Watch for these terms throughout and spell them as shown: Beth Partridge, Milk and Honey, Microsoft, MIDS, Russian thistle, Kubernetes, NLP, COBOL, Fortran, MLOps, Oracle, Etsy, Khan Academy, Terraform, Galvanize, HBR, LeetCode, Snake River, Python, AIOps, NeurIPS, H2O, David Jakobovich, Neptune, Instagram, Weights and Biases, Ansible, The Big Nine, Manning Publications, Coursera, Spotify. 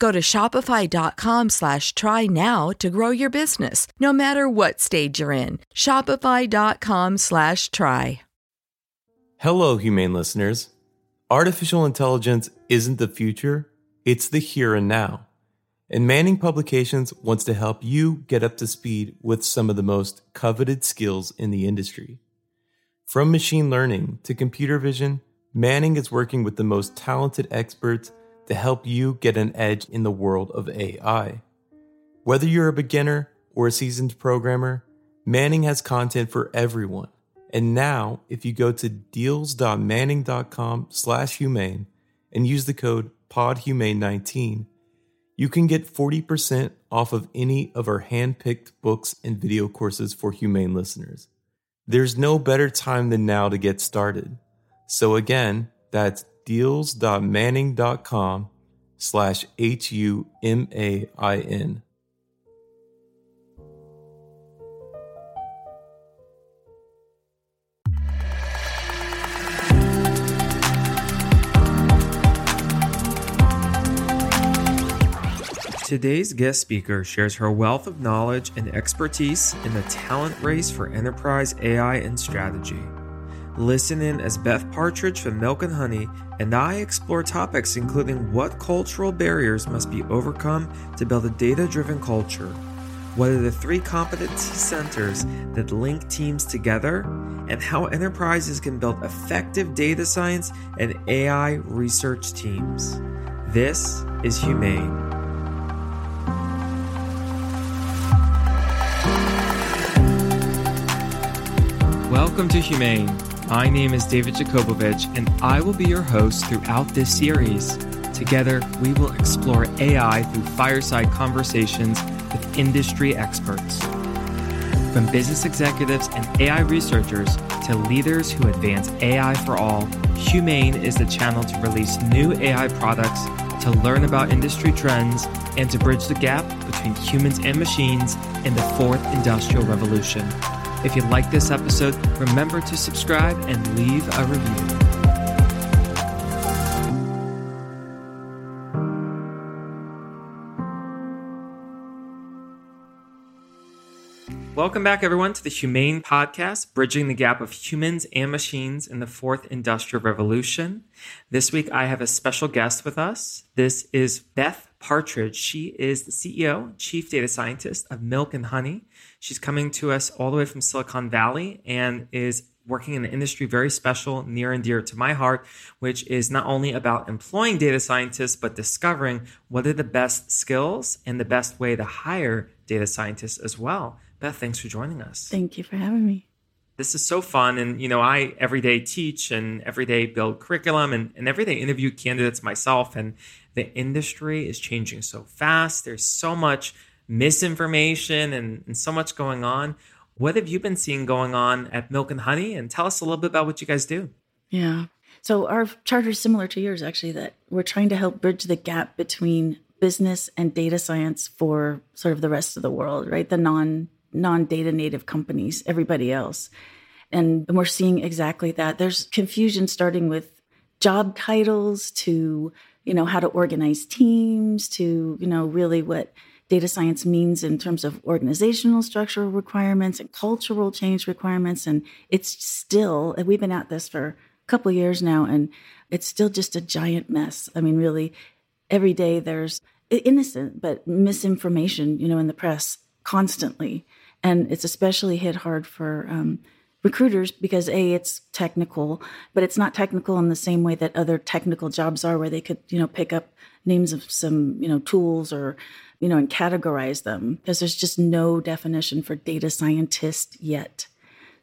Go to shopify.com/try now to grow your business, no matter what stage you're in. Shopify.com/try. Hello, humane listeners. Artificial intelligence isn't the future, it's the here and now. And Manning Publications wants to help you get up to speed with some of the most coveted skills in the industry. From machine learning to computer vision, Manning is working with the most talented experts to help you get an edge in the world of AI. Whether you're a beginner or a seasoned programmer, Manning has content for everyone. And now, if you go to deals.manning.com/humane and use the code PODHumane19, you can get 40% off of any of our hand-picked books and video courses for humane listeners. There's no better time than now to get started. So again, that's deals.manning.com/HUMAIN. Today's guest speaker shares her wealth of knowledge and expertise in the talent race for enterprise AI and strategy. Listen in as Beth Partridge from Milk and Honey and I explore topics including what cultural barriers must be overcome to build a data-driven culture, what are the three competency centers that link teams together, and how enterprises can build effective data science and AI research teams. This is Humane. Welcome to Humane. My name is David Jakobovich, and I will be your host throughout this series. Together, we will explore AI through fireside conversations with industry experts. From business executives and AI researchers to leaders who advance AI for all, Humane is the channel to release new AI products, to learn about industry trends, and to bridge the gap between humans and machines in the fourth industrial revolution. If you like this episode, remember to subscribe and leave a review. Welcome back, everyone, to the Humane Podcast, bridging the gap of humans and machines in the fourth industrial revolution. This week, I have a special guest with us. This is Beth Partridge. She is the CEO, Chief Data Scientist of Milk and Honey. She's coming to us all the way from Silicon Valley and is working in an industry very special, near and dear to my heart, which is not only about employing data scientists, but discovering what are the best skills and the best way to hire data scientists as well. Beth, thanks for joining us. Thank you for having me. This is so fun. And, you know, I every day teach and every day build curriculum and every day interview candidates myself. And the industry is changing so fast. There's so much misinformation and so much going on. What have you been seeing going on at Milk and Honey? And tell us a little bit about what you guys do. Yeah. So our charter is similar to yours, actually, that we're trying to help bridge the gap between business and data science for sort of the rest of the world, right? The non-data native companies, everybody else. And we're seeing exactly that. There's confusion starting with job titles to, you know, how to organize teams to, you know, really what data science means in terms of organizational structural requirements and cultural change requirements. And it's still, we've been at this for a couple of years now, and it's still just a giant mess. I mean, really, every day there's innocent, but misinformation, you know, in the press constantly. And it's especially hit hard for recruiters because A, it's technical, but it's not technical in the same way that other technical jobs are where they could, you know, pick up names of some, you know, tools or, you know, and categorize them because there's just no definition for data scientist yet.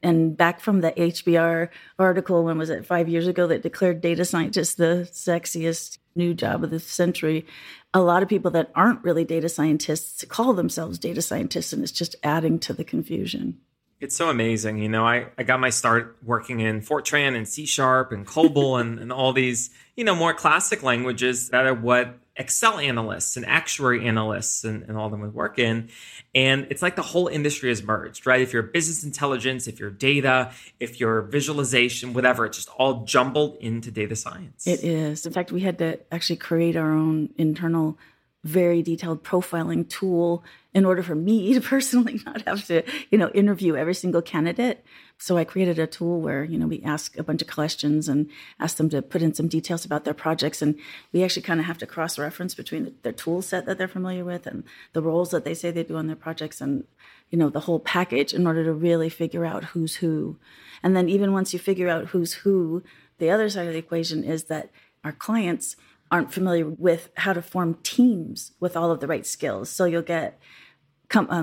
And back from the HBR article, when was it, 5 years ago, that declared data scientist the sexiest new job of the century, a lot of people that aren't really data scientists call themselves data scientists, and it's just adding to the confusion. It's so amazing. You know, I got my start working in Fortran and C Sharp and COBOL and all these, you know, more classic languages that are what Excel analysts and actuary analysts and all of them would work in. And it's like the whole industry has merged, right? If you're business intelligence, if you're data, if you're visualization, whatever, it's just all jumbled into data science. It is. In fact, we had to actually create our own internal, very detailed profiling tool in order for me to personally not have to, you know, interview every single candidate. So I created a tool where, you know, we ask a bunch of questions and ask them to put in some details about their projects. And we actually kind of have to cross-reference between their tool set that they're familiar with and the roles that they say they do on their projects and, you know, the whole package in order to really figure out who's who. And then even once you figure out who's who, the other side of the equation is that our clients aren't familiar with how to form teams with all of the right skills. So you'll get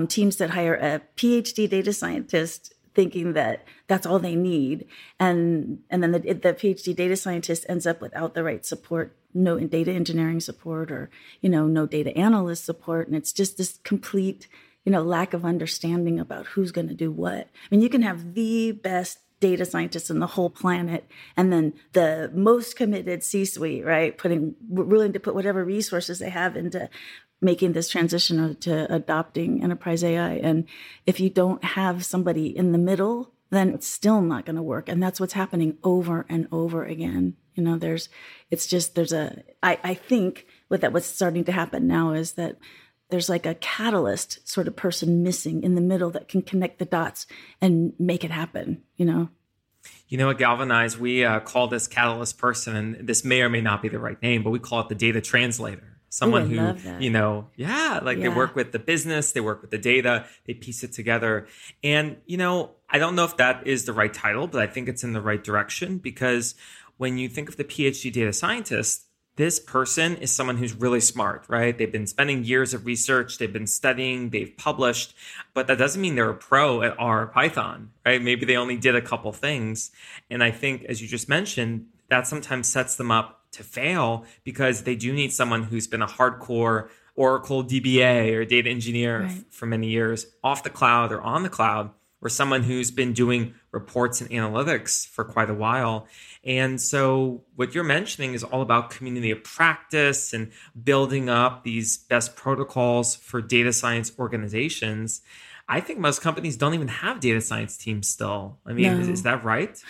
teams that hire a PhD data scientist thinking that that's all they need. And then the PhD data scientist ends up without the right support, no data engineering support or, you know, no data analyst support. And it's just this complete, you know, lack of understanding about who's going to do what. I mean, you can have the best data scientists in the whole planet, and then the most committed C-suite, right, willing to put whatever resources they have into making this transition to adopting enterprise AI. And if you don't have somebody in the middle, then it's still not going to work. And that's what's happening over and over again. You know, I think what's starting to happen now is that there's like a catalyst sort of person missing in the middle that can connect the dots and make it happen, you know? You know, at Galvanize, we call this catalyst person, and this may or may not be the right name, but we call it the data translator. Someone who, you know, they work with the business, they work with the data, they piece it together. And, you know, I don't know if that is the right title, but I think it's in the right direction because when you think of the PhD data scientist, this person is someone who's really smart, right? They've been spending years of research, they've been studying, they've published, but that doesn't mean they're a pro at R or Python, right? Maybe they only did a couple things. And I think, as you just mentioned, that sometimes sets them up to fail because they do need someone who's been a hardcore Oracle DBA or data engineer for many years off the cloud or on the cloud, or someone who's been doing reports and analytics for quite a while. And so what you're mentioning is all about community of practice and building up these best protocols for data science organizations. I think most companies don't even have data science teams still. I mean, is that right?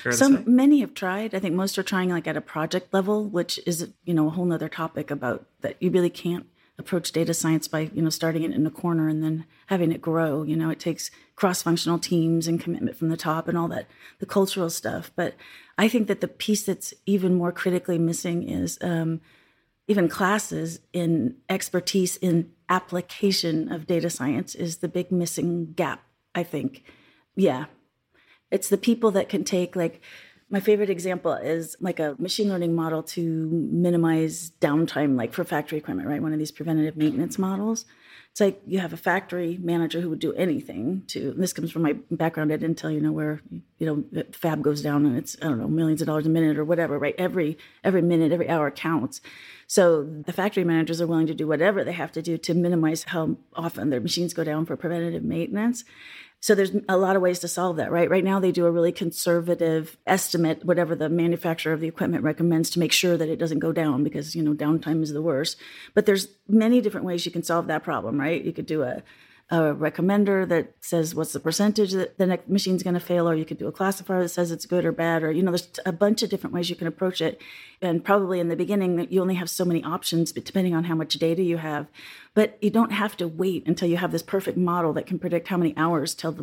Many have tried. I think most are trying like at a project level, which is, you know, a whole nother topic about that you really can't approach data science by, you know, starting it in a corner and then having it grow. You know, it takes cross-functional teams and commitment from the top and all that, the cultural stuff. But I think that the piece that's even more critically missing is even classes in expertise in application of data science is the big missing gap, I think. Yeah. It's the people that can take like My favorite example is like a machine learning model to minimize downtime, like for factory equipment, right? One of these preventative maintenance models. It's like you have a factory manager who would do anything to, and this comes from my background at Intel, you know, where, you know, fab goes down and it's, I don't know, millions of dollars a minute or whatever, right? Every minute, every hour counts. So the factory managers are willing to do whatever they have to do to minimize how often their machines go down for preventative maintenance. So there's a lot of ways to solve that, right? Right now, they do a really conservative estimate, whatever the manufacturer of the equipment recommends to make sure that it doesn't go down because, you know, downtime is the worst. But there's many different ways you can solve that problem, right? You could do a recommender that says what's the percentage that the next machine's going to fail, or you could do a classifier that says it's good or bad, or, you know, there's a bunch of different ways you can approach it. And probably in the beginning, you only have so many options, but depending on how much data you have. But you don't have to wait until you have this perfect model that can predict how many hours till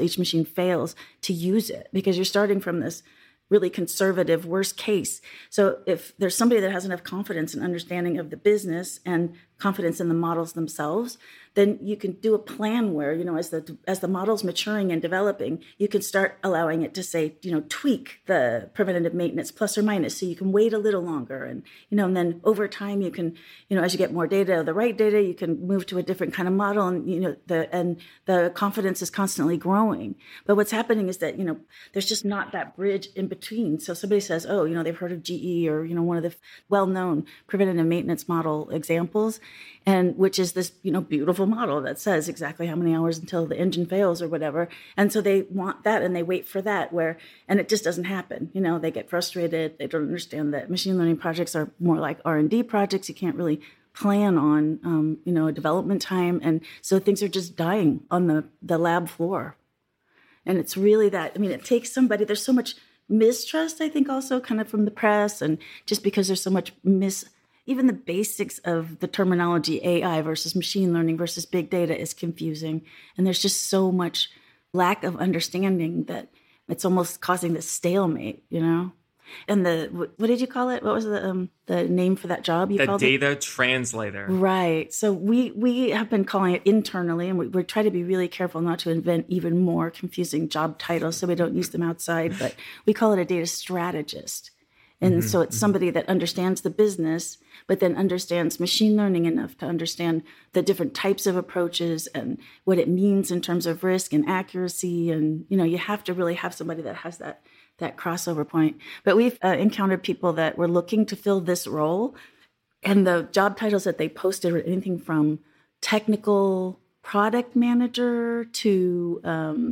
each machine fails to use it, because you're starting from this really conservative worst case. So if there's somebody that has enough confidence and understanding of the business and confidence in the models themselves, then you can do a plan where, you know, as the model's maturing and developing, you can start allowing it to say, you know, tweak the preventative maintenance plus or minus. So you can wait a little longer. And, you know, and then over time you can, you know, as you get more data, the right data, you can move to a different kind of model. And, you know, the confidence is constantly growing. But what's happening is that, you know, there's just not that bridge in between. So somebody says, oh, you know, they've heard of GE or, you know, one of the well-known preventative maintenance model examples, and which is this, you know, beautiful model that says exactly how many hours until the engine fails or whatever. And so they want that and they wait for that and it just doesn't happen. You know, they get frustrated. They don't understand that machine learning projects are more like R&D projects. You can't really plan on, you know, a development time. And so things are just dying on the lab floor. And it's really that, I mean, it takes somebody, there's so much mistrust, I think also kind of from the press, and just because there's so much even the basics of the terminology AI versus machine learning versus big data is confusing. And there's just so much lack of understanding that it's almost causing this stalemate, you know? And what did you call it? What was the name for that job you called it? The data translator. Right. So we have been calling it internally, and we're trying to be really careful not to invent even more confusing job titles so we don't use them outside, but we call it a data strategist. And so it's somebody that understands the business, but then understands machine learning enough to understand the different types of approaches and what it means in terms of risk and accuracy. And, you know, you have to really have somebody that has that crossover point. But we've encountered people that were looking to fill this role, and the job titles that they posted were anything from technical product manager to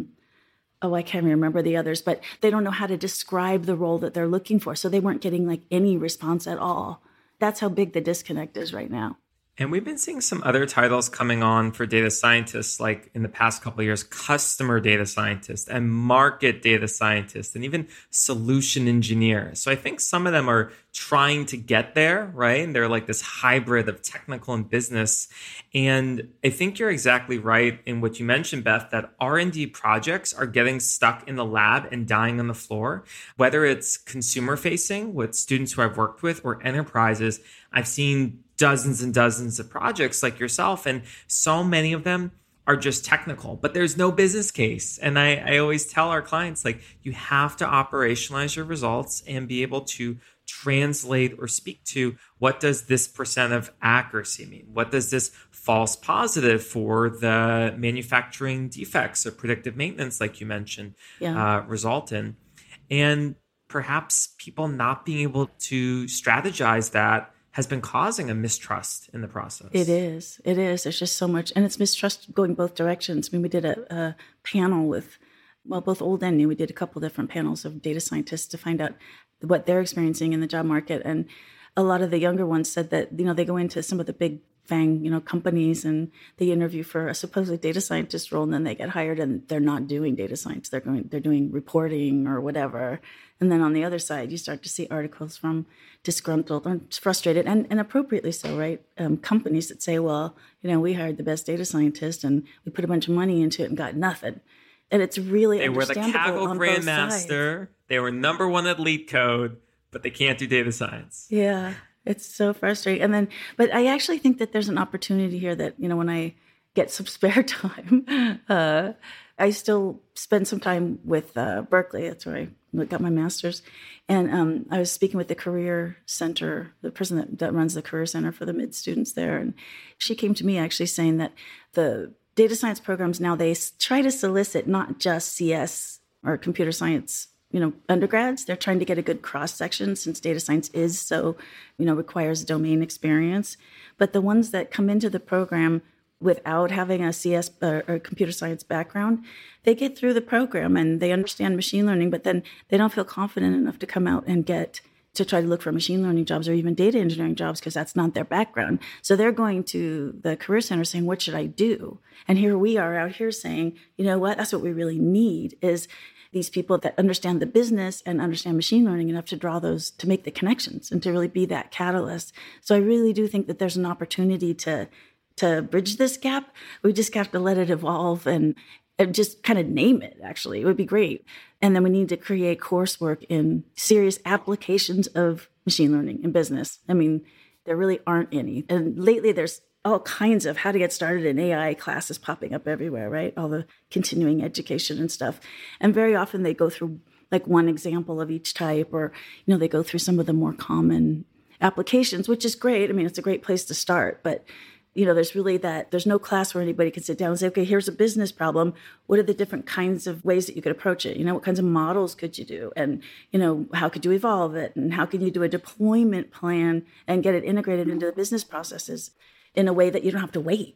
I can't remember the others, but they don't know how to describe the role that they're looking for. So they weren't getting like any response at all. That's how big the disconnect is right now. And we've been seeing some other titles coming on for data scientists, like in the past couple of years, customer data scientist and market data scientist and even solution engineer. So I think some of them are trying to get there, right? And they're like this hybrid of technical and business. And I think you're exactly right in what you mentioned, Beth, that R&D projects are getting stuck in the lab and dying on the floor, whether it's consumer facing with students who I've worked with or enterprises. I've seen dozens and dozens of projects like yourself, and so many of them are just technical, but there's no business case. And I always tell our clients, like, you have to operationalize your results and be able to translate or speak to, what does this percent of accuracy mean? What does this false positive for the manufacturing defects or predictive maintenance, like you mentioned, result in? And perhaps people not being able to strategize that has been causing a mistrust in the process. It is. There's just so much. And it's mistrust going both directions. I mean, we did a panel with, well, both old and new. We did a couple different panels of data scientists to find out what they're experiencing in the job market. And a lot of the younger ones said that, you know, they go into some of the big FANG, you know, companies, and they interview for a supposedly data scientist role, and then they get hired and they're not doing data science. They're doing reporting or whatever. And then on the other side, you start to see articles from disgruntled and frustrated, and appropriately so, right? Companies that say, well, you know, we hired the best data scientist and we put a bunch of money into it and got nothing. And it's really understandable. They were the Kaggle grandmaster. They were number one at LeetCode, but they can't do data science. Yeah. It's so frustrating. And then, but I actually think that there's an opportunity here that, you know, when I get some spare time, I still spend some time with Berkeley. That's where I got my master's. And I was speaking with the Career Center, the person that runs the Career Center for the MIDS students there. And she came to me actually saying that the data science programs now, they try to solicit not just CS or computer science, undergrads. They're trying to get a good cross-section since data science is so, requires domain experience. But the ones that come into the program without having a CS or computer science background, they get through the program and they understand machine learning, but then they don't feel confident enough to come out and get to try to look for machine learning jobs or even data engineering jobs because that's not their background. So they're going to the Career Center saying, what should I do? And here we are out here saying, you know what, that's what we really need is these people that understand the business and understand machine learning enough to draw those, to make the connections and to really be that catalyst. So I really do think that there's an opportunity to bridge this gap. We just have to let it evolve and just kind of name it, actually. It would be great. And then we need to create coursework in serious applications of machine learning in business. I mean, there really aren't any. And lately, there's all kinds of how to get started in AI classes popping up everywhere, right? All the continuing education and stuff. And very often they go through like one example of each type or, they go through some of the more common applications, which is great. I mean, it's a great place to start, but there's really there's no class where anybody can sit down and say, okay, here's a business problem. What are the different kinds of ways that you could approach it? What kinds of models could you do? And, how could you evolve it? And how can you do a deployment plan and get it integrated into the business processes in a way that you don't have to wait,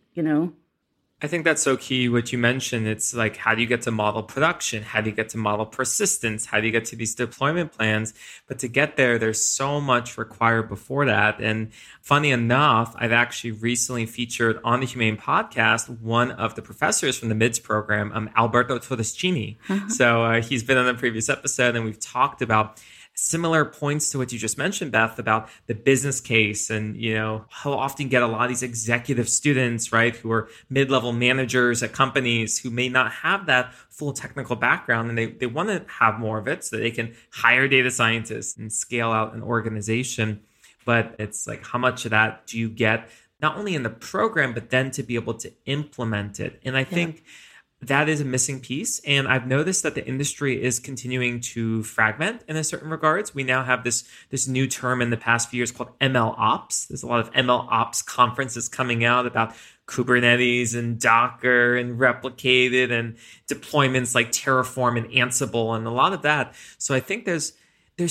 I think that's so key what you mentioned. It's like, how do you get to model production? How do you get to model persistence? How do you get to these deployment plans? But to get there, there's so much required before that. And funny enough, I've actually recently featured on the Humane podcast one of the professors from the MIDS program, Alberto Todeschini. Uh-huh. So he's been on the previous episode and we've talked about similar points to what you just mentioned, Beth, about the business case and, how often get a lot of these executive students, right, who are mid-level managers at companies who may not have that full technical background and they want to have more of it so that they can hire data scientists and scale out an organization. But it's like, how much of that do you get not only in the program, but then to be able to implement it? And I think that is a missing piece. And I've noticed that the industry is continuing to fragment in a certain regards. We now have this new term in the past few years called MLOps. There's a lot of MLOps conferences coming out about Kubernetes and Docker and replicated and deployments like Terraform and Ansible and a lot of that. So I think there's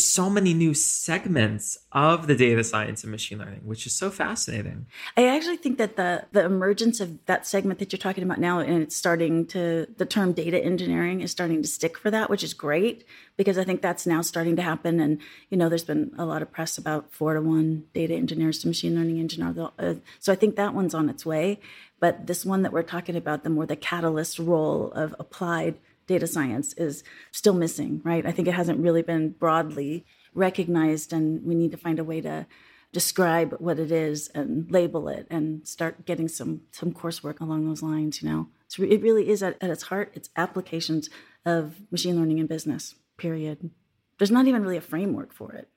so many new segments of the data science and machine learning, which is so fascinating. I actually think that the emergence of that segment that you're talking about now, and it's starting to, the term data engineering is starting to stick for that, which is great, because I think that's now starting to happen. And, there's been a lot of press about 4-to-1 data engineers to machine learning engineers. So I think that one's on its way. But this one that we're talking about, the more the catalyst role of applied data science is still missing, right? I think it hasn't really been broadly recognized, and we need to find a way to describe what it is and label it and start getting some coursework along those lines, So it really is at its heart, it's applications of machine learning in business, period. There's not even really a framework for it.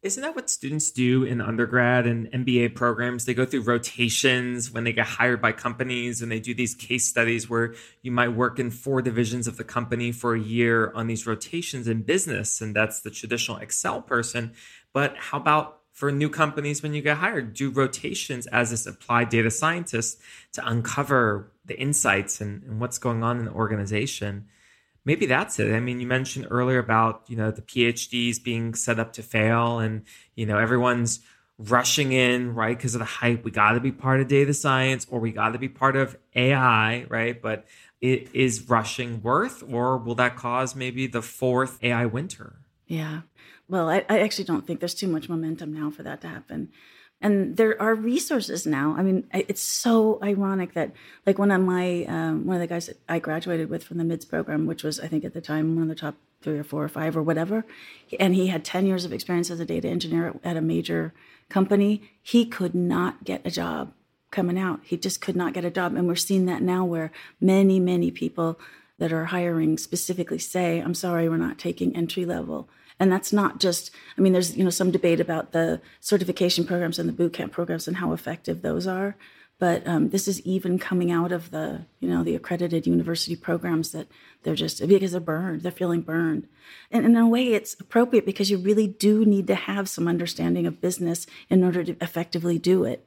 Isn't that what students do in undergrad and MBA programs? They go through rotations when they get hired by companies and they do these case studies where you might work in 4 divisions of the company for a year on these rotations in business. And that's the traditional Excel person. But how about for new companies when you get hired? Do rotations as this applied data scientist to uncover the insights and what's going on in the organization. Maybe that's it. I mean, you mentioned earlier about, the PhDs being set up to fail and, everyone's rushing in, right? Because of the hype, we got to be part of data science or we got to be part of AI, right? But it is rushing worth, or will that cause maybe the 4th AI winter? Yeah. Well, I actually don't think there's too much momentum now for that to happen. And there are resources now. I mean, it's so ironic that like one of the guys that I graduated with from the MIDS program, which was, I think at the time, one of the top 3 or 4 or 5 or whatever. And he had 10 years of experience as a data engineer at a major company. He could not get a job coming out. He just could not get a job. And we're seeing that now where many, many people that are hiring specifically say, I'm sorry, we're not taking entry level. And that's not just, I mean, there's, some debate about the certification programs and the bootcamp programs and how effective those are. But this is even coming out of the, you know, the accredited university programs that they're just, because they're burned, they're feeling burned. And in a way, it's appropriate because you really do need to have some understanding of business in order to effectively do it.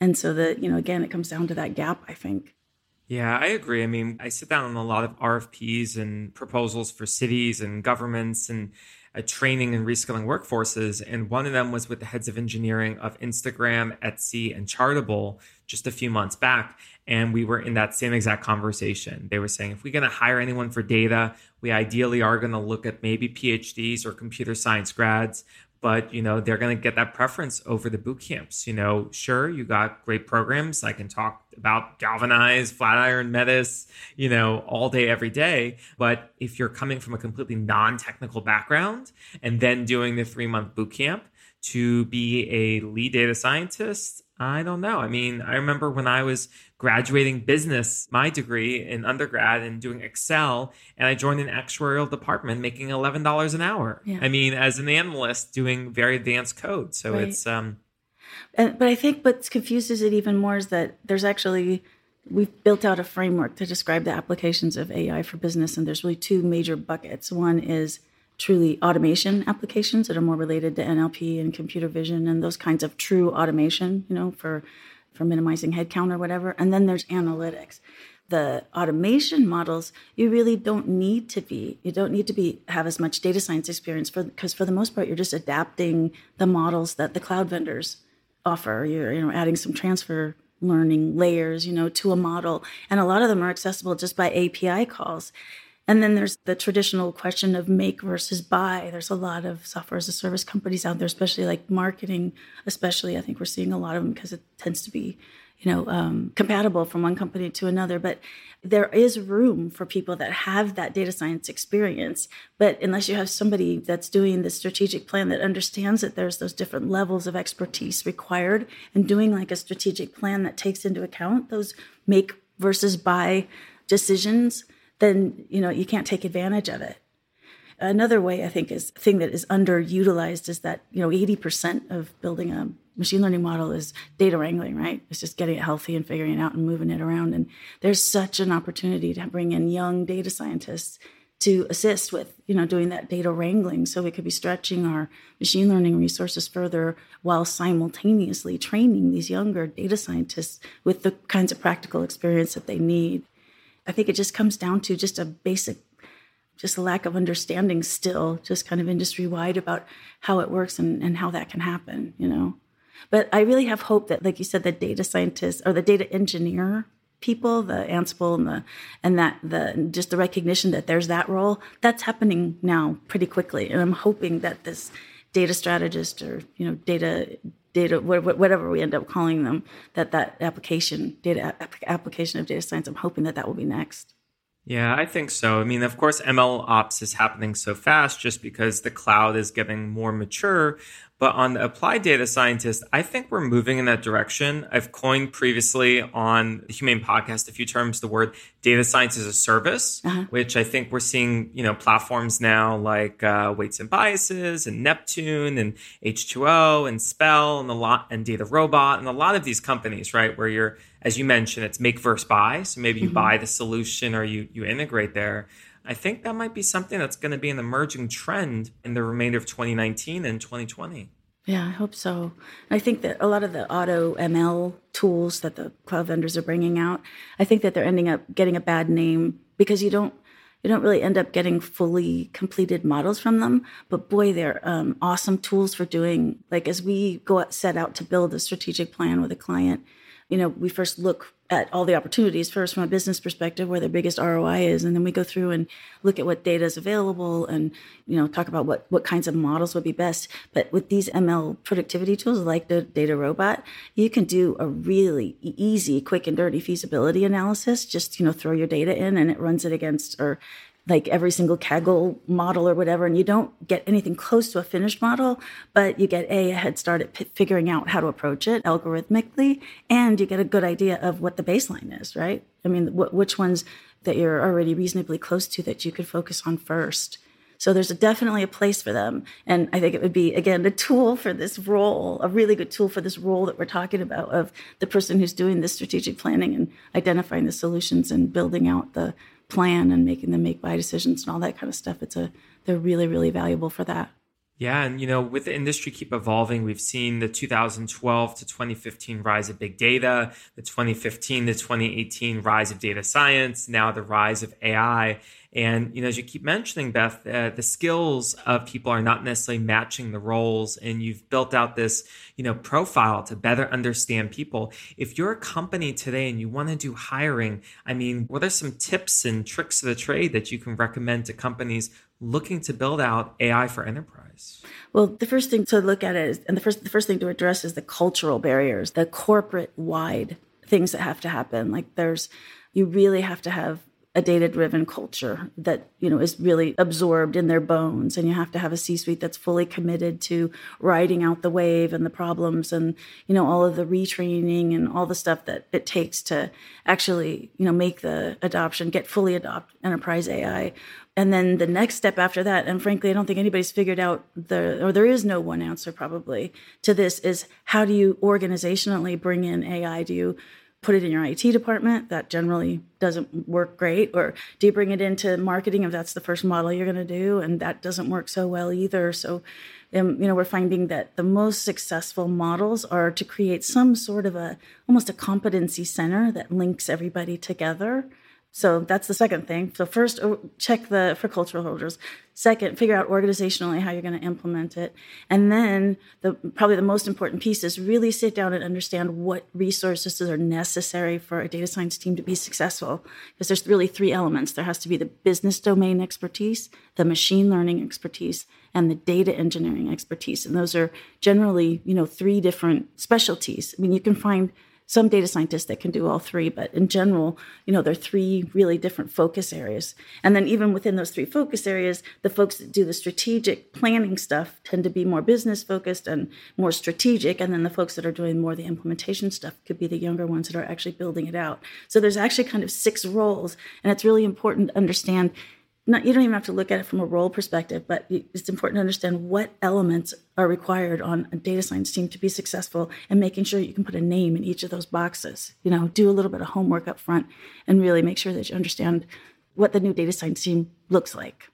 And so that, you know, again, it comes down to that gap, I think. Yeah, I agree. I mean, I sit down on a lot of RFPs and proposals for cities and governments and training and reskilling workforces. And one of them was with the heads of engineering of Instagram, Etsy, and Chartable just a few months back. And we were in that same exact conversation. They were saying, if we're going to hire anyone for data, we ideally are going to look at maybe PhDs or computer science grads. But, you know, they're going to get that preference over the boot camps. You know, sure, you got great programs. I can talk about Galvanize, Flatiron, MIDS, you know, all day, every day. But if you're coming from a completely non-technical background and then doing the 3-month boot camp to be a lead data scientist, I don't know. I mean, I remember when I was graduating business, my degree in undergrad and doing Excel, and I joined an actuarial department making $11 an hour. Yeah. I mean, as an analyst doing very advanced code. So right. It's... But I think what confuses it even more is that there's actually... We've built out a framework to describe the applications of AI for business, and there's really two major buckets. One is truly automation applications that are more related to NLP and computer vision and those kinds of true automation, you know, for minimizing headcount or whatever. And then there's analytics. The automation models, you really don't need to be, have as much data science experience because for the most part, you're just adapting the models that the cloud vendors offer. You're, you know, adding some transfer learning layers, you know, to a model. And a lot of them are accessible just by API calls. And then there's the traditional question of make versus buy. There's a lot of software as a service companies out there, especially like marketing, I think we're seeing a lot of them because it tends to be, you know, compatible from one company to another. But there is room for people that have that data science experience. But unless you have somebody that's doing the strategic plan that understands that there's those different levels of expertise required and doing like a strategic plan that takes into account those make versus buy decisions, then, you know, you can't take advantage of it. Another way, I think, is thing that is underutilized is that, you know, 80% of building a machine learning model is data wrangling, right? It's just getting it healthy and figuring it out and moving it around. And there's such an opportunity to bring in young data scientists to assist with, you know, doing that data wrangling. So we could be stretching our machine learning resources further while simultaneously training these younger data scientists with the kinds of practical experience that they need. I think it just comes down to just a basic, just a lack of understanding still, just kind of industry-wide about how it works and how that can happen, you know. But I really have hope that, like you said, the data scientists or the data engineer people, the Ansible and the recognition that there's that role, that's happening now pretty quickly. And I'm hoping that this data strategist or, you know, data, whatever we end up calling them, that application of data science, I'm hoping that will be next. Yeah, I think so. I mean, of course, MLOps is happening so fast just because the cloud is getting more mature. But on the applied data scientist, I think we're moving in that direction. I've coined previously on the Humane podcast a few terms, the word data science as a service, which I think we're seeing, you know, platforms now like Weights and Biases and Neptune and H2O and Spell and Data Robot and a lot of these companies, right? Where you're, as you mentioned, it's make versus buy. So maybe you buy the solution or you integrate there. I think that might be something that's going to be an emerging trend in the remainder of 2019 and 2020. Yeah, I hope so. I think that a lot of the auto ML tools that the cloud vendors are bringing out, I think that they're ending up getting a bad name because you don't really end up getting fully completed models from them. But boy, they're awesome tools for doing, like as we set out to build a strategic plan with a client, you know, we first look at all the opportunities first from a business perspective, where the biggest ROI is. And then we go through and look at what data is available and, you know, talk about what kinds of models would be best. But with these ML productivity tools like the Data Robot, you can do a really easy, quick and dirty feasibility analysis. Just, you know, throw your data in and it runs it against or like every single Kaggle model or whatever. And you don't get anything close to a finished model, but you get a head start at figuring out how to approach it algorithmically. And you get a good idea of what the baseline is, right? I mean, which ones that you're already reasonably close to that you could focus on first. So there's definitely a place for them. And I think it would be, again, a tool for this role, a really good tool for this role that we're talking about of the person who's doing the strategic planning and identifying the solutions and building out the plan and making the make-buy decisions and all that kind of stuff. They're really, really valuable for that. Yeah. And, you know, with the industry keep evolving, we've seen the 2012 to 2015 rise of big data, the 2015 to 2018 rise of data science, now the rise of AI. And, you know, as you keep mentioning, Beth, the skills of people are not necessarily matching the roles. And you've built out this, you know, profile to better understand people. If you're a company today and you want to do hiring, I mean, what are some tips and tricks of the trade that you can recommend to companies looking to build out AI for enterprise? Well, the first thing to look at is, and the first thing to address is the cultural barriers, the corporate-wide things that have to happen. Like you really have to have a data-driven culture that, you know, is really absorbed in their bones. And you have to have a C-suite that's fully committed to riding out the wave and the problems and, you know, all of the retraining and all the stuff that it takes to actually, you know, make the adoption, get fully adopt enterprise AI. And then the next step after that, and frankly, I don't think anybody's figured out or there is no one answer probably to this, is how do you organizationally bring in AI? Do you put it in your IT department? That generally doesn't work great. Or do you bring it into marketing if that's the first model you're going to do? And that doesn't work so well either. So, you know, we're finding that the most successful models are to create some sort of almost a competency center that links everybody together. So that's the second thing. So first, check for cultural holders. Second, figure out organizationally how you're going to implement it. And then probably the most important piece is really sit down and understand what resources are necessary for a data science team to be successful. Because there's really three elements. There has to be the business domain expertise, the machine learning expertise, and the data engineering expertise. And those are generally, you know, three different specialties. I mean, you can find some data scientists that can do all three, but in general, you know, there are three really different focus areas. And then even within those three focus areas, the folks that do the strategic planning stuff tend to be more business focused and more strategic. And then the folks that are doing more of the implementation stuff could be the younger ones that are actually building it out. So there's actually kind of six roles. And it's really important to understand, you don't even have to look at it from a role perspective, but it's important to understand what elements are required on a data science team to be successful and making sure you can put a name in each of those boxes. You know, do a little bit of homework up front and really make sure that you understand what the new data science team looks like.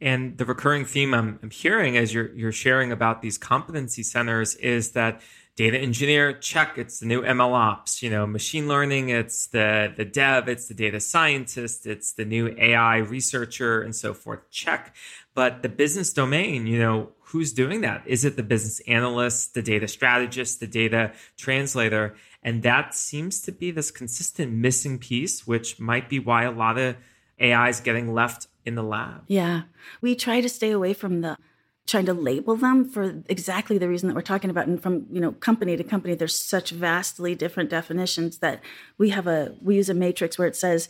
And the recurring theme I'm hearing as you're sharing about these competency centers is that data engineer, check, it's the new MLOps, you know, machine learning, it's the dev, it's the data scientist, it's the new AI researcher and so forth, check. But the business domain, you know, who's doing that? Is it the business analyst, the data strategist, the data translator? And that seems to be this consistent missing piece, which might be why a lot of AI is getting left in the lab. Yeah, we try to stay away from trying to label them for exactly the reason that we're talking about. And from, you know, company to company, there's such vastly different definitions that we use a matrix where it says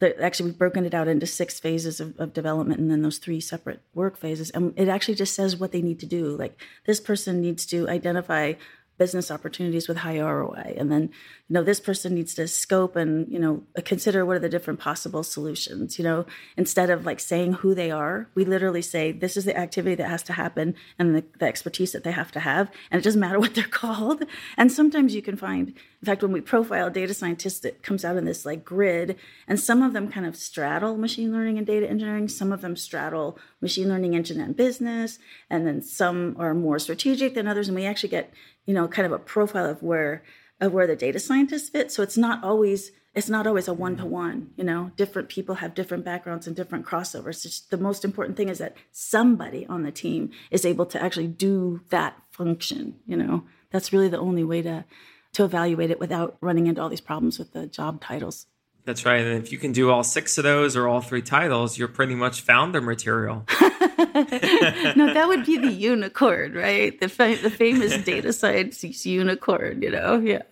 that actually we've broken it out into six phases of development and then those three separate work phases. And it actually just says what they need to do. Like this person needs to identify business opportunities with high ROI. And then, you know, this person needs to scope and, you know, consider what are the different possible solutions, you know, instead of like saying who they are, we literally say, this is the activity that has to happen and the expertise that they have to have. And it doesn't matter what they're called. And sometimes you can find, in fact, when we profile data scientists, it comes out in this like grid and some of them kind of straddle machine learning and data engineering. Some of them straddle machine learning, engineering, and business. And then some are more strategic than others. And we actually get, you know, kind of a profile of where the data scientists fit. So it's not always a one-to-one, you know, different people have different backgrounds and different crossovers. It's the most important thing is that somebody on the team is able to actually do that function, you know. That's really the only way to evaluate it without running into all these problems with the job titles. That's right. And if you can do all six of those or all three titles, you're pretty much founder material. No, that would be the unicorn, right? The famous data science unicorn, you know? Yeah.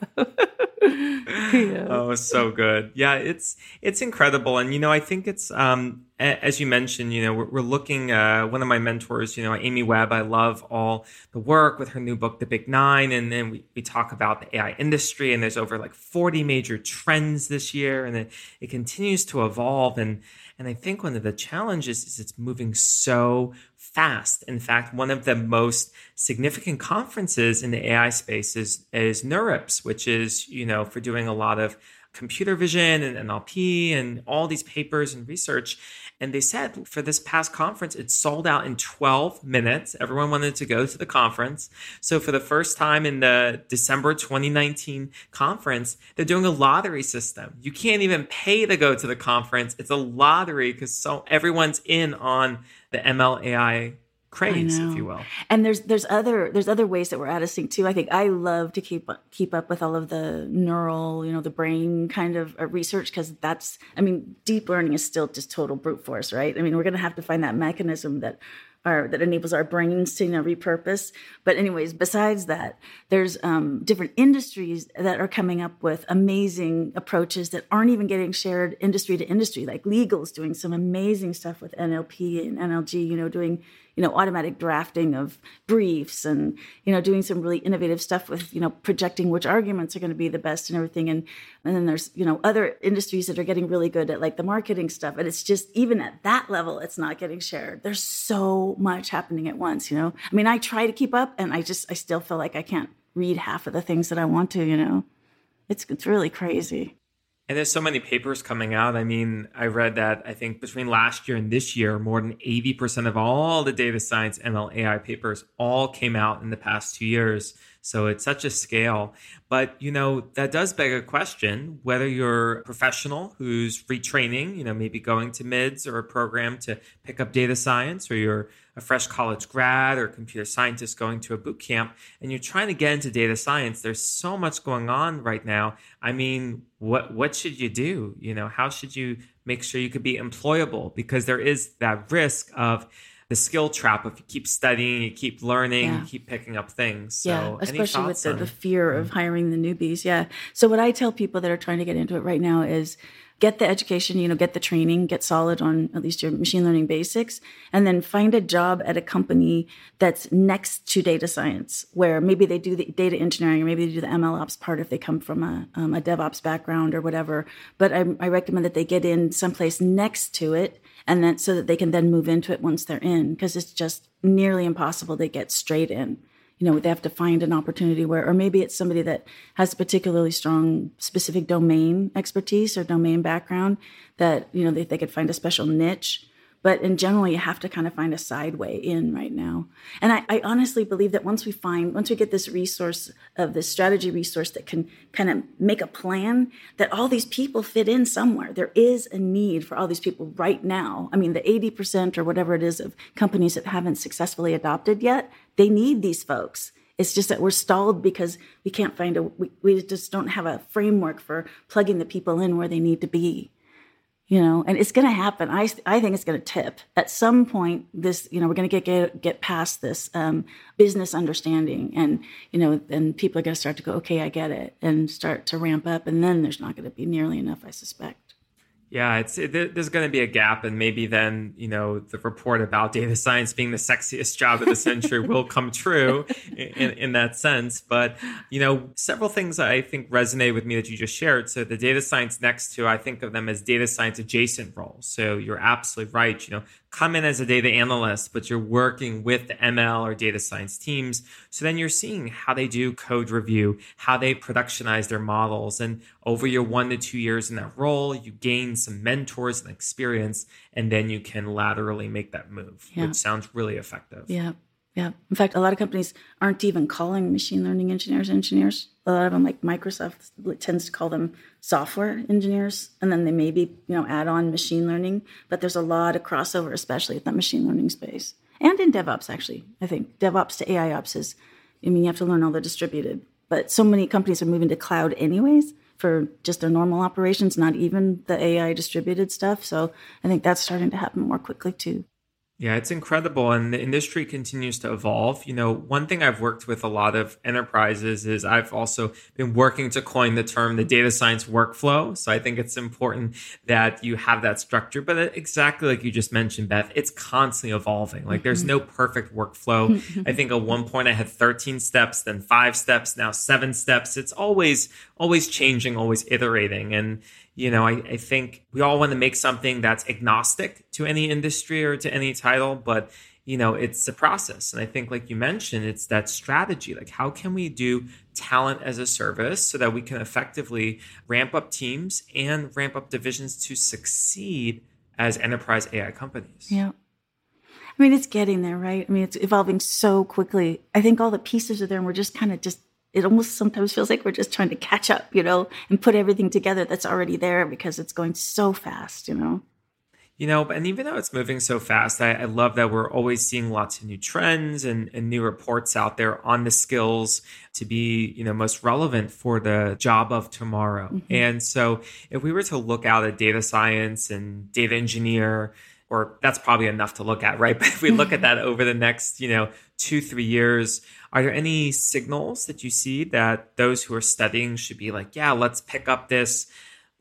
Yeah. Oh, so good. Yeah, it's incredible. And, you know, I think it's, as you mentioned, you know, we're looking, one of my mentors, you know, Amy Webb, I love all the work with her new book, The Big Nine. And then we talk about the AI industry and there's over like 40 major trends this year and it continues to evolve. And And I think one of the challenges is it's moving so fast. In fact, one of the most significant conferences in the AI space is NeurIPS, which is, you know, for doing a lot of computer vision and NLP and all these papers and research. And they said for this past conference, it sold out in 12 minutes. Everyone wanted to go to the conference. So for the first time in the December 2019 conference, they're doing a lottery system. You can't even pay to go to the conference. It's a lottery because so everyone's in on the ML AI craze, if you will. And there's other ways that we're out of sync too. I think I love to keep up with all of the neural, you know, the brain kind of research, because that's, I mean, deep learning is still just total brute force, right? I mean, we're going to have to find that mechanism that enables our brains to, you know, repurpose. But anyways, besides that, there's different industries that are coming up with amazing approaches that aren't even getting shared industry to industry. Like legal's doing some amazing stuff with NLP and NLG, you know, doing, you know, automatic drafting of briefs and, you know, doing some really innovative stuff with, you know, projecting which arguments are going to be the best and everything. And then there's, you know, other industries that are getting really good at like the marketing stuff. And it's just, even at that level, it's not getting shared. There's so much happening at once, you know? I mean, I try to keep up and I still feel like I can't read half of the things that I want to, you know? It's really crazy. And there's so many papers coming out. I mean, I read that I think between last year and this year, more than 80% of all the data science ML AI papers all came out in the past 2 years. So it's such a scale. But, you know, that does beg a question, whether you're a professional who's retraining, you know, maybe going to MIDS or a program to pick up data science, or you're a fresh college grad or computer scientist going to a boot camp and you're trying to get into data science. There's so much going on right now. I mean, what should you do? You know, how should you make sure you could be employable? Because there is that risk of the skill trap. If you keep studying, you keep learning, you keep picking up things. So yeah, especially with the fear of hiring the newbies. Yeah. So what I tell people that are trying to get into it right now is get the education, you know, get the training, get solid on at least your machine learning basics, and then find a job at a company that's next to data science, where maybe they do the data engineering or maybe they do the MLOps part if they come from a DevOps background or whatever. But I recommend that they get in someplace next to it, and then so that they can then move into it once they're in, because it's just nearly impossible to get straight in. You know, they have to find an opportunity where, or maybe it's somebody that has a particularly strong specific domain expertise or domain background that, you know, they could find a special niche. But in general, you have to kind of find a side way in right now. And I honestly believe that once we get this resource of this strategy resource that can kind of make a plan, that all these people fit in somewhere. There is a need for all these people right now. I mean, the 80% or whatever it is of companies that haven't successfully adopted yet, they need these folks. It's just that we're stalled because we can't find we just don't have a framework for plugging the people in where they need to be. You know, and it's going to happen. I think it's going to tip at some point. This, you know, we're going to get past this business understanding, and, you know, then people are going to start to go, okay, I get it, and start to ramp up, and then there's not going to be nearly enough, I suspect. Yeah, there's going to be a gap, and maybe then, you know, the report about data science being the sexiest job of the century will come true in that sense. But, you know, several things I think resonate with me that you just shared. So the data science next to, I think of them as data science adjacent roles. So you're absolutely right. You know, come in as a data analyst, but you're working with the ML or data science teams. So then you're seeing how they do code review, how they productionize their models. And over your 1 to 2 years in that role, you gain some mentors and experience, and then you can laterally make that move, which sounds really effective. Yeah. Yeah. In fact, a lot of companies aren't even calling machine learning engineers. A lot of them, like Microsoft, tends to call them software engineers, and then they maybe, you know, add on machine learning. But there's a lot of crossover, especially at that machine learning space, and in DevOps. Actually, I think DevOps to AIOps is, I mean, you have to learn all the distributed. But so many companies are moving to cloud anyways for just their normal operations, not even the AI distributed stuff. So I think that's starting to happen more quickly too. Yeah, it's incredible. And the industry continues to evolve. You know, one thing I've worked with a lot of enterprises is I've also been working to coin the term the data science workflow. So I think it's important that you have that structure. But exactly like you just mentioned, Beth, it's constantly evolving. Like there's no perfect workflow. I think at one point I had 13 steps, then 5 steps, now 7 steps. It's always changing, always iterating. And you know, I think we all want to make something that's agnostic to any industry or to any title, but, you know, it's a process. And I think, like you mentioned, it's that strategy. Like, how can we do talent as a service so that we can effectively ramp up teams and ramp up divisions to succeed as enterprise AI companies? Yeah. I mean, it's getting there, right? I mean, it's evolving so quickly. I think all the pieces are there, and we're just kind of just, it almost sometimes feels like we're just trying to catch up, you know, and put everything together that's already there because it's going so fast, you know? You know, and even though it's moving so fast, I love that we're always seeing lots of new trends and new reports out there on the skills to be, you know, most relevant for the job of tomorrow. Mm-hmm. And so if we were to look out at data science and data engineer, or that's probably enough to look at, right? But if we look at that over the next, you know, 2-3 years, are there any signals that you see that those who are studying should be like, yeah, let's pick up this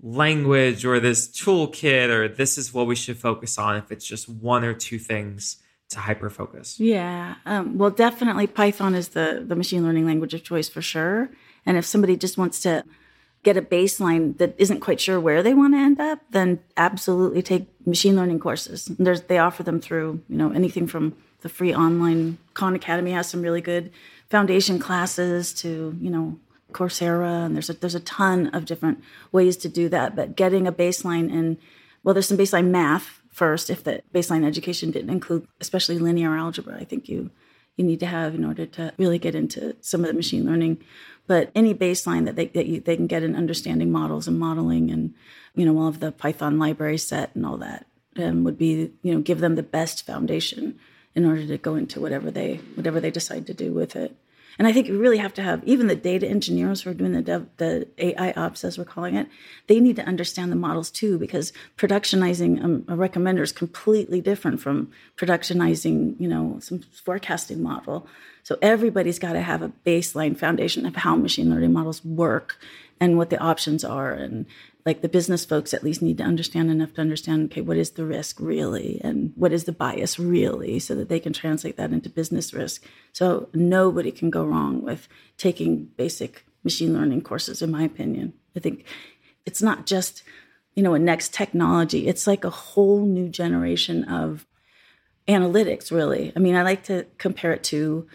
language or this toolkit, or this is what we should focus on, if it's just one or two things to hyper focus? Yeah. Well, definitely Python is the machine learning language of choice for sure. And if somebody just wants to get a baseline that isn't quite sure where they want to end up, then absolutely take machine learning courses. They offer them through, you know, anything from the free online Khan Academy has some really good foundation classes to, you know, Coursera, and there's a ton of different ways to do that. But getting a baseline, and well, there's some baseline math first, if the baseline education didn't include, especially linear algebra, I think you need to have in order to really get into some of the machine learning. But any baseline that they can get in understanding models and modeling, and, you know, all of the Python library set and all that, would be, you know, give them the best foundation in order to go into whatever they decide to do with it. And I think you really have to have, even the data engineers who are doing the AI ops, as we're calling it, they need to understand the models too, because productionizing a recommender is completely different from productionizing, you know, some forecasting model. So everybody's got to have a baseline foundation of how machine learning models work and what the options are. And like the business folks at least need to understand enough to understand, okay, what is the risk really? And what is the bias really? So that they can translate that into business risk. So nobody can go wrong with taking basic machine learning courses, in my opinion. I think it's not just, you know, a next technology. It's like a whole new generation of analytics, really. I mean, I like to compare it to,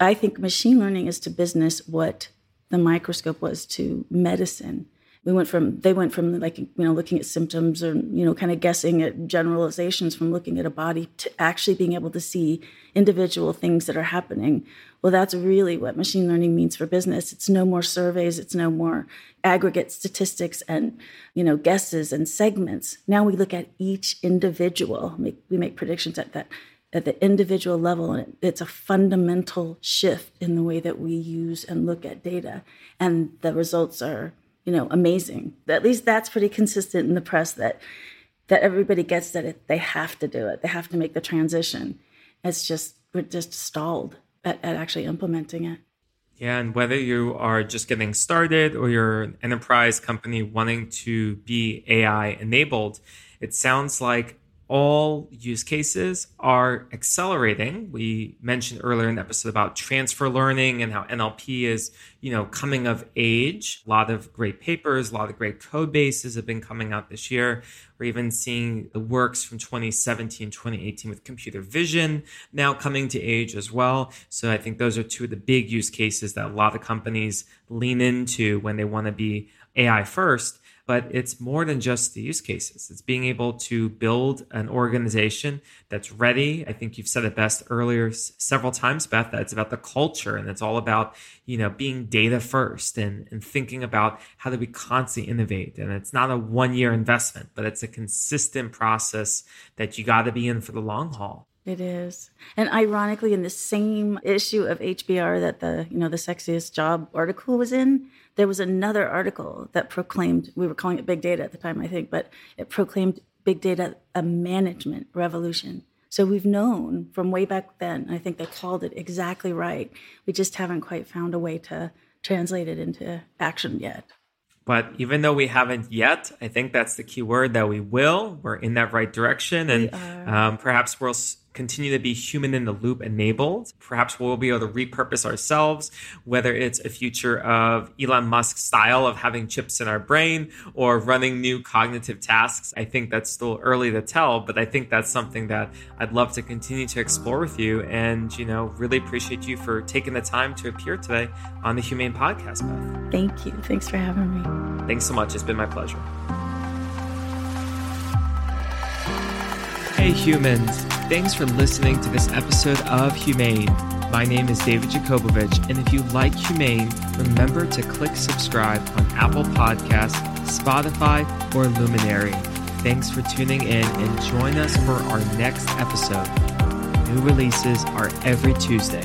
I think machine learning is to business what the microscope was to medicine. They went from like, you know, looking at symptoms or, you know, kind of guessing at generalizations from looking at a body to actually being able to see individual things that are happening. Well, that's really what machine learning means for business. It's no more surveys. It's no more aggregate statistics and, you know, guesses and segments. Now we look at each individual. We make predictions at the individual level, and it's a fundamental shift in the way that we use and look at data. And the results are, you know, amazing. At least that's pretty consistent in the press that everybody gets that they have to do it. They have to make the transition. It's just, we're just stalled at actually implementing it. Yeah. And whether you are just getting started or you're an enterprise company wanting to be AI enabled, it sounds like all use cases are accelerating. We mentioned earlier in the episode about transfer learning and how NLP is, you know, coming of age. A lot of great papers, a lot of great code bases have been coming out this year. We're even seeing the works from 2017, 2018 with computer vision now coming to age as well. So I think those are two of the big use cases that a lot of companies lean into when they want to be AI first. But it's more than just the use cases. It's being able to build an organization that's ready. I think you've said it best earlier several times, Beth, that it's about the culture, and it's all about, you know, being data first and thinking about how do we constantly innovate. And it's not a one-year investment, but it's a consistent process that you got to be in for the long haul. It is. And ironically, in the same issue of HBR that the, you know, the sexiest job article was in, there was another article that proclaimed, we were calling it big data at the time, I think, but it proclaimed big data a management revolution. So we've known from way back then, I think they called it exactly right. We just haven't quite found a way to translate it into action yet. But even though we haven't yet, I think that's the key word, that we will. We're in that right direction. And perhaps we'll continue to be human in the loop enabled. Perhaps we'll be able to repurpose ourselves, whether it's a future of Elon Musk's style of having chips in our brain or running new cognitive tasks. I think that's still early to tell, but I think that's something that I'd love to continue to explore with you. And, you know, really appreciate you for taking the time to appear today on the Humane Podcast, Beth. Thank you. Thanks for having me. Thanks so much. It's been my pleasure. Hey humans, thanks for listening to this episode of Humane. My name is David Jakobovich, and if you like Humane, remember to click subscribe on Apple Podcasts, Spotify, or Luminary. Thanks for tuning in and join us for our next episode. New releases are every Tuesday.